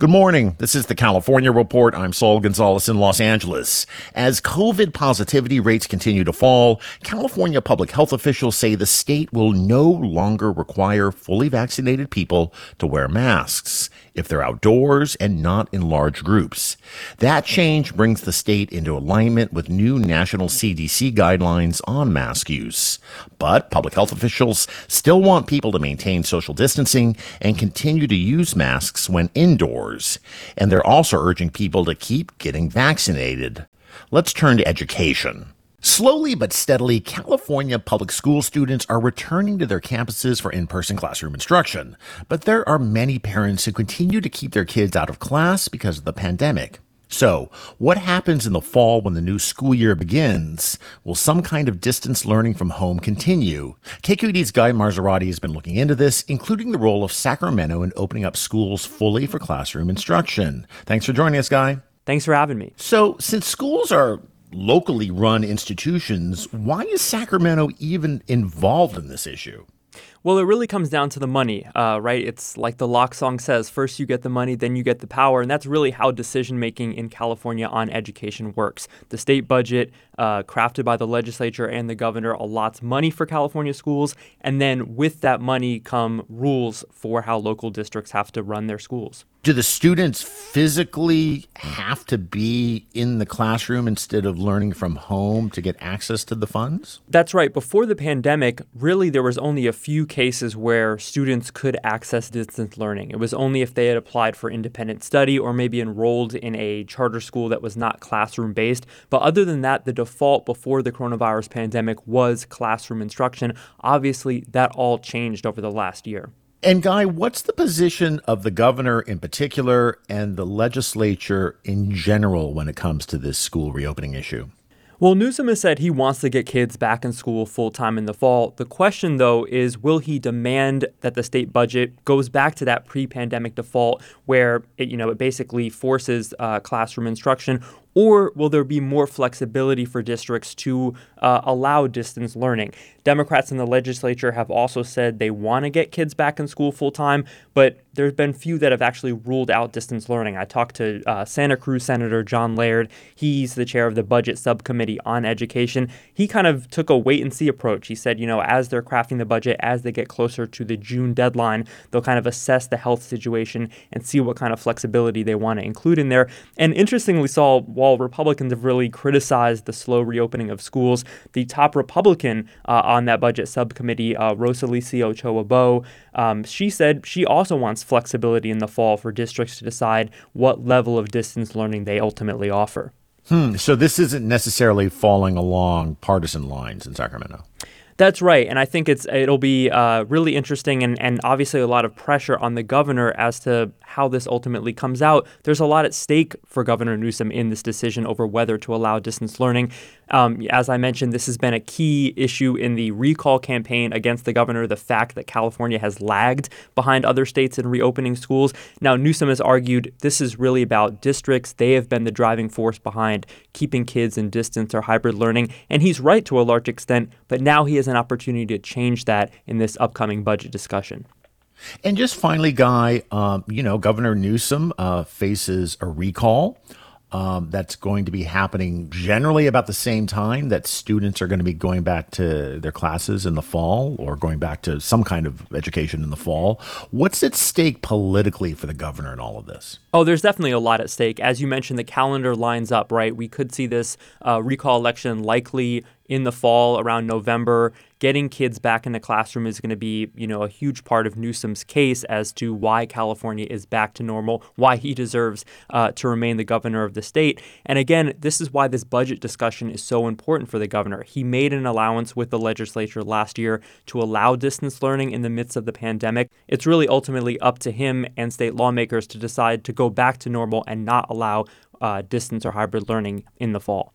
Good morning. This is the California Report. I'm Saul Gonzalez in Los Angeles. As COVID positivity rates continue to fall, California public health officials say the state will no longer require fully vaccinated people to wear masks if they're outdoors and not in large groups. That change brings the state into alignment with new national CDC guidelines on mask use. But public health officials still want people to maintain social distancing and continue to use masks when indoors. And they're also urging people to keep getting vaccinated. Let's turn to education. Slowly but steadily, California public school students are returning to their campuses for in-person classroom instruction. But there are many parents who continue to keep their kids out of class because of the pandemic. So, what happens in the fall when the new school year begins? Will some kind of distance learning from home continue? KQED's Guy Marzorati has been looking into this, including the role of Sacramento in opening up schools fully for classroom instruction. Thanks for joining us, Guy. Thanks for having me. So, since schools are locally run institutions, why is Sacramento even involved in this issue? Well, it really comes down to the money, right? It's like the Lock song says, first you get the money, then you get the power. And that's really how decision-making in California on education works. The state budget, crafted by the legislature and the governor, allots money for California schools. And then with that money come rules for how local districts have to run their schools. Do the students physically have to be in the classroom instead of learning from home to get access to the funds? That's right. Before the pandemic, really there was only a few cases where students could access distance learning. It was only if they had applied for independent study or maybe enrolled in a charter school that was not classroom-based. But other than that, the default before the coronavirus pandemic was classroom instruction. Obviously, that all changed over the last year. And Guy, what's the position of the governor in particular and the legislature in general when it comes to this school reopening issue? Well, Newsom has said he wants to get kids back in school full-time in the fall. The question, though, is will he demand that the state budget goes back to that pre-pandemic default where it basically forces classroom instruction? Or will there be more flexibility for districts to allow distance learning? Democrats in the legislature have also said they want to get kids back in school full time, but there's been few that have actually ruled out distance learning. I talked to Santa Cruz Senator John Laird. He's the chair of the Budget Subcommittee on Education. He kind of took a wait and see approach. He said, as they're crafting the budget, as they get closer to the June deadline, they'll kind of assess the health situation and see what kind of flexibility they want to include in there. And interestingly, Saul, while Republicans have really criticized the slow reopening of schools, the top Republican on that budget subcommittee, Rosalicia Ochoa-Bo, she said she also wants flexibility in the fall for districts to decide what level of distance learning they ultimately offer. So this isn't necessarily falling along partisan lines in Sacramento. That's right. And I think it'll be really interesting and obviously a lot of pressure on the governor as to how this ultimately comes out. There's a lot at stake for Governor Newsom in this decision over whether to allow distance learning. As I mentioned, this has been a key issue in the recall campaign against the governor, the fact that California has lagged behind other states in reopening schools. Now, Newsom has argued this is really about districts. They have been the driving force behind keeping kids in distance or hybrid learning. And he's right to a large extent, but now he has an opportunity to change that in this upcoming budget discussion. And just finally, Guy, Governor Newsom faces a recall. That's going to be happening generally about the same time that students are going to be going back to their classes in the fall or going back to some kind of education in the fall. What's at stake politically for the governor in all of this? Oh, there's definitely a lot at stake. As you mentioned, the calendar lines up, right? We could see this recall election likely in the fall around November. Getting kids back in the classroom is going to be, you know, a huge part of Newsom's case as to why California is back to normal, why he deserves to remain the governor of the state. And again, this is why this budget discussion is so important for the governor. He made an allowance with the legislature last year to allow distance learning in the midst of the pandemic. It's really ultimately up to him and state lawmakers to decide to go back to normal and not allow distance or hybrid learning in the fall.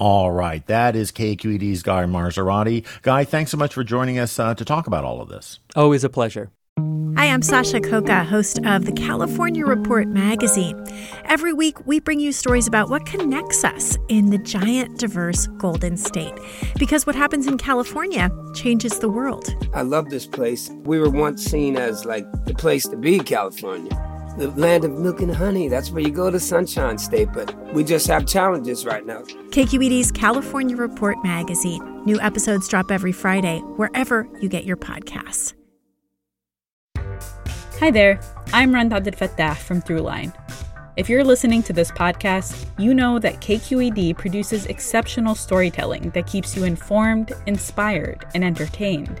All right. That is KQED's Guy Marzorati. Guy, thanks so much for joining us to talk about all of this. Always a pleasure. Hi, I'm Sasha Koka, host of the California Report magazine. Every week, we bring you stories about what connects us in the giant, diverse Golden State. Because what happens in California changes the world. I love this place. We were once seen as, like, the place to be, California. The land of milk and honey. That's where you go to Sunshine State, but we just have challenges right now. KQED's California Report magazine. New episodes drop every Friday, wherever you get your podcasts. Hi there. I'm Rund Abdel Fattah from ThruLine. If you're listening to this podcast, you know that KQED produces exceptional storytelling that keeps you informed, inspired, and entertained.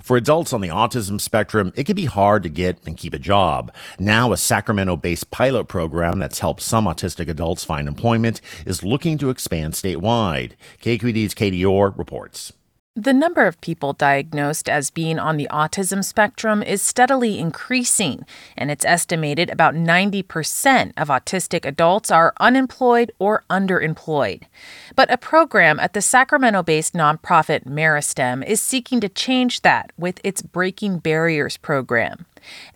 For adults on the autism spectrum, it can be hard to get and keep a job. Now, a Sacramento-based pilot program that's helped some autistic adults find employment is looking to expand statewide. KQED's Katie Orr reports. The number of people diagnosed as being on the autism spectrum is steadily increasing, and it's estimated about 90% of autistic adults are unemployed or underemployed. But a program at the Sacramento-based nonprofit Meristem is seeking to change that with its Breaking Barriers program.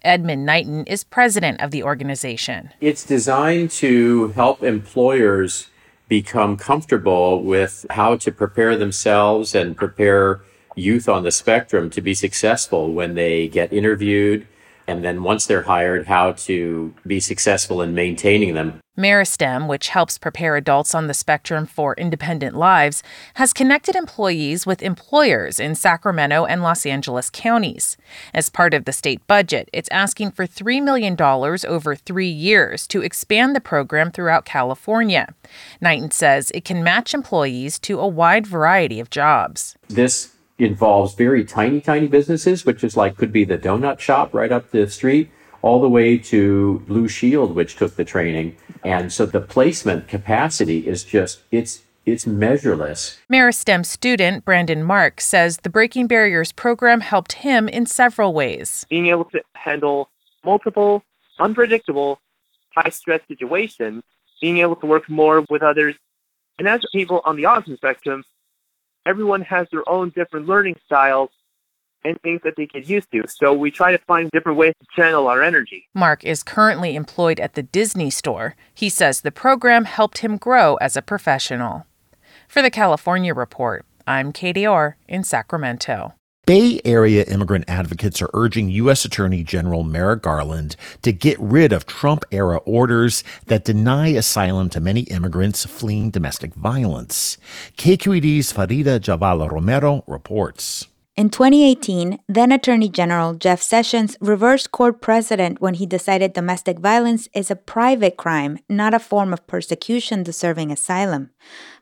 Edmund Knighton is president of the organization. It's designed to help employers become comfortable with how to prepare themselves and prepare youth on the spectrum to be successful when they get interviewed, and then once they're hired, how to be successful in maintaining them. Meristem, which helps prepare adults on the spectrum for independent lives, has connected employees with employers in Sacramento and Los Angeles counties. As part of the state budget, it's asking for $3 million over 3 years to expand the program throughout California. Knighton says it can match employees to a wide variety of jobs. This involves very tiny, tiny businesses, which is like could be the donut shop right up the street, all the way to Blue Shield, which took the training. And so the placement capacity is just, it's measureless. Meristem student Brandon Mark says the Breaking Barriers program helped him in several ways. Being able to handle multiple, unpredictable, high-stress situations, being able to work more with others. And as people on the autism spectrum, everyone has their own different learning styles and things that they get used to. So we try to find different ways to channel our energy. Mark is currently employed at the Disney Store. He says the program helped him grow as a professional. For the California Report, I'm Katie Orr in Sacramento. Bay Area immigrant advocates are urging U.S. Attorney General Merrick Garland to get rid of Trump-era orders that deny asylum to many immigrants fleeing domestic violence. KQED's Farida Jhabvala Romero reports. In 2018, then-Attorney General Jeff Sessions reversed court precedent when he decided domestic violence is a private crime, not a form of persecution deserving asylum.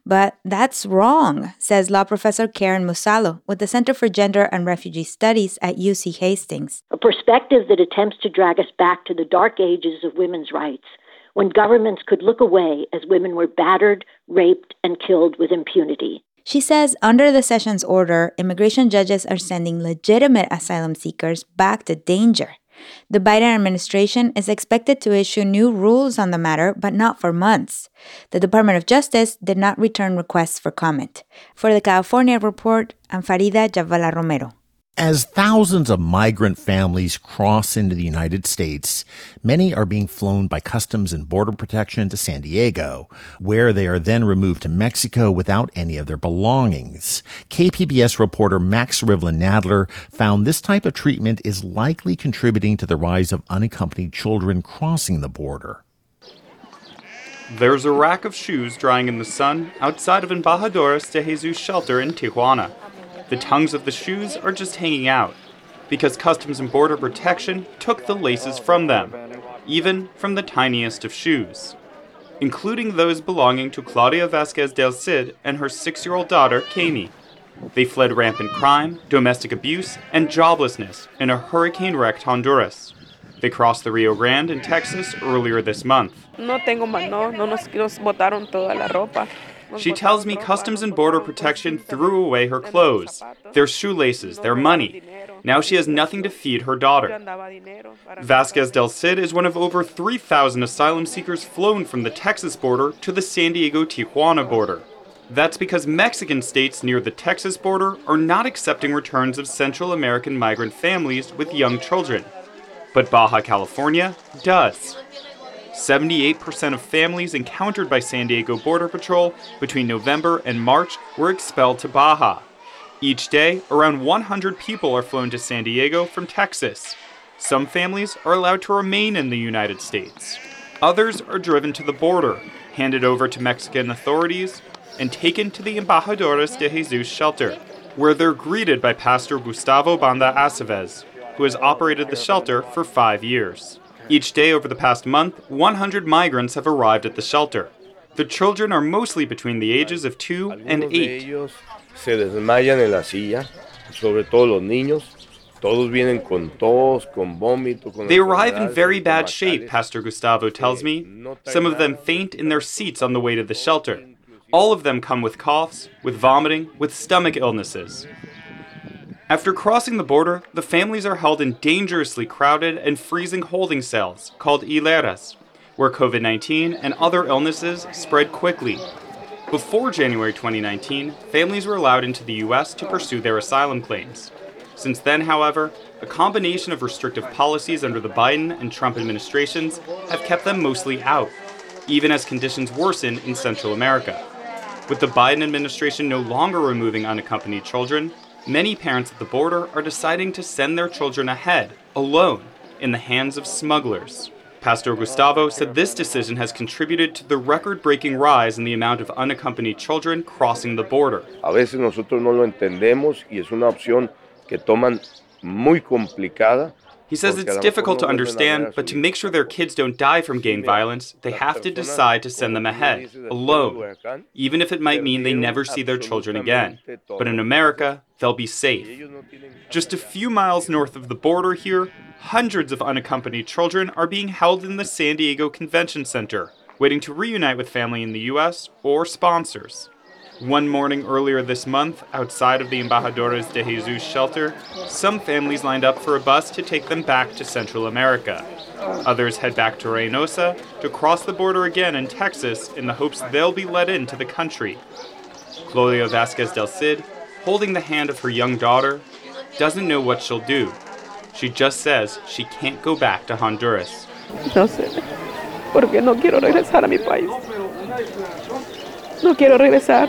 But that's wrong, says law professor Karen Musalo with the Center for Gender and Refugee Studies at UC Hastings. A perspective that attempts to drag us back to the dark ages of women's rights, when governments could look away as women were battered, raped, and killed with impunity. She says under the Sessions order, immigration judges are sending legitimate asylum seekers back to danger. The Biden administration is expected to issue new rules on the matter, but not for months. The Department of Justice did not return requests for comment. For the California Report, I'm Farida Jhabvala Romero. As thousands of migrant families cross into the United States, many are being flown by Customs and Border Protection to San Diego, where they are then removed to Mexico without any of their belongings. KPBS reporter Max Rivlin-Nadler found this type of treatment is likely contributing to the rise of unaccompanied children crossing the border. There's a rack of shoes drying in the sun outside of Embajadores de Jesus shelter in Tijuana. The tongues of the shoes are just hanging out because Customs and Border Protection took the laces from them, even from the tiniest of shoes, including those belonging to Claudia Vasquez del Cid and her 6-year-old daughter, Kami. They fled rampant crime, domestic abuse, and joblessness in a hurricane-wrecked Honduras. They crossed the Rio Grande in Texas earlier this month. She tells me Customs and Border Protection threw away her clothes, their shoelaces, their money. Now she has nothing to feed her daughter. Vasquez del Cid is one of over 3,000 asylum seekers flown from the Texas border to the San Diego-Tijuana border. That's because Mexican states near the Texas border are not accepting returns of Central American migrant families with young children. But Baja California does. 78% of families encountered by San Diego Border Patrol between November and March were expelled to Baja. Each day, around 100 people are flown to San Diego from Texas. Some families are allowed to remain in the United States. Others are driven to the border, handed over to Mexican authorities, and taken to the Embajadores de Jesus shelter, where they're greeted by Pastor Gustavo Banda Aceves, who has operated the shelter for 5 years. Each day over the past month, 100 migrants have arrived at the shelter. The children are mostly between the ages of 2 and 8. They arrive in very bad shape, Pastor Gustavo tells me. Some of them faint in their seats on the way to the shelter. All of them come with coughs, with vomiting, with stomach illnesses. After crossing the border, the families are held in dangerously crowded and freezing holding cells called hileras, where COVID-19 and other illnesses spread quickly. Before January 2019, families were allowed into the U.S. to pursue their asylum claims. Since then, however, a combination of restrictive policies under the Biden and Trump administrations have kept them mostly out, even as conditions worsen in Central America. With the Biden administration no longer removing unaccompanied children, many parents at the border are deciding to send their children ahead, alone, in the hands of smugglers. Pastor Gustavo said this decision has contributed to the record-breaking rise in the amount of unaccompanied children crossing the border. A veces nosotros no lo entendemos y es una opción que toman muy complicada. He says it's difficult to understand, but to make sure their kids don't die from gang violence, they have to decide to send them ahead, alone, even if it might mean they never see their children again. But in America, they'll be safe. Just a few miles north of the border here, hundreds of unaccompanied children are being held in the San Diego Convention Center, waiting to reunite with family in the U.S. or sponsors. One morning earlier this month, outside of the Embajadores de Jesus shelter, some families lined up for a bus to take them back to Central America. Others head back to Reynosa to cross the border again in Texas in the hopes they'll be let into the country. Claudia Vasquez del Cid, holding the hand of her young daughter, doesn't know what she'll do. She just says she can't go back to Honduras. No sé, porque no quiero regresar a mi país. No quiero regresar.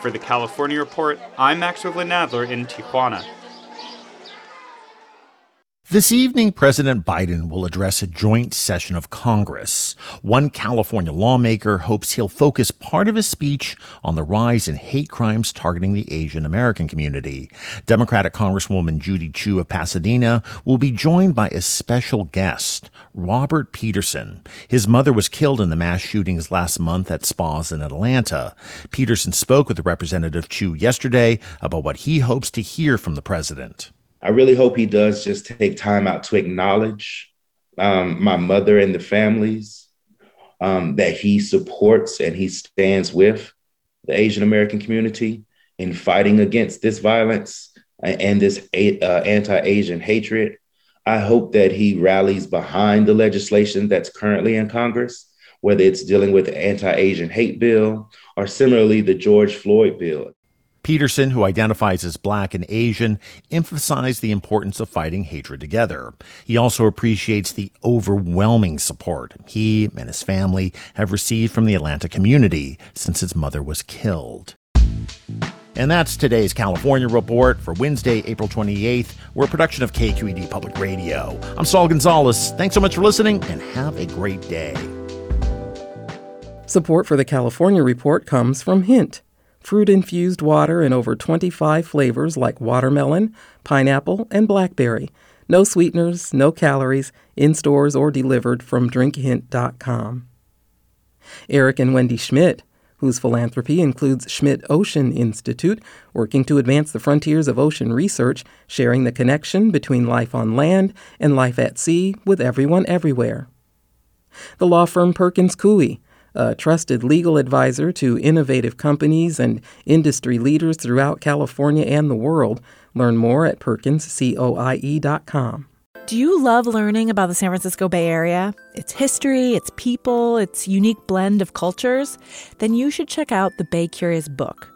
For the California Report, I'm Max Rivlin-Nadler in Tijuana. This evening, President Biden will address a joint session of Congress. One California lawmaker hopes he'll focus part of his speech on the rise in hate crimes targeting the Asian American community. Democratic Congresswoman Judy Chu of Pasadena will be joined by a special guest, Robert Peterson. His mother was killed in the mass shootings last month at spas in Atlanta. Peterson spoke with Representative Chu yesterday about what he hopes to hear from the president. I really hope he does just take time out to acknowledge my mother and the families that he supports and he stands with the Asian American community in fighting against this violence and this anti-Asian hatred. I hope that he rallies behind the legislation that's currently in Congress, whether it's dealing with the anti-Asian hate bill or similarly the George Floyd bill. Peterson, who identifies as Black and Asian, emphasized the importance of fighting hatred together. He also appreciates the overwhelming support he and his family have received from the Atlanta community since his mother was killed. And that's today's California Report for Wednesday, April 28th. We're a production of KQED Public Radio. I'm Saul Gonzalez. Thanks so much for listening, and have a great day. Support for the California Report comes from Hint. Fruit-infused water in over 25 flavors like watermelon, pineapple, and blackberry. No sweeteners, no calories, in stores or delivered from drinkhint.com. Eric and Wendy Schmidt, whose philanthropy includes Schmidt Ocean Institute, working to advance the frontiers of ocean research, sharing the connection between life on land and life at sea with everyone everywhere. The law firm Perkins Coie, a trusted legal advisor to innovative companies and industry leaders throughout California and the world. Learn more at PerkinsCoie.com. Do you love learning about the San Francisco Bay Area? Its history, its people, its unique blend of cultures? Then you should check out the Bay Curious book.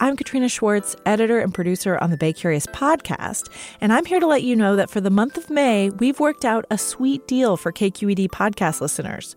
I'm Katrina Schwartz, editor and producer on the Bay Curious podcast, and I'm here to let you know that for the month of May, we've worked out a sweet deal for KQED podcast listeners.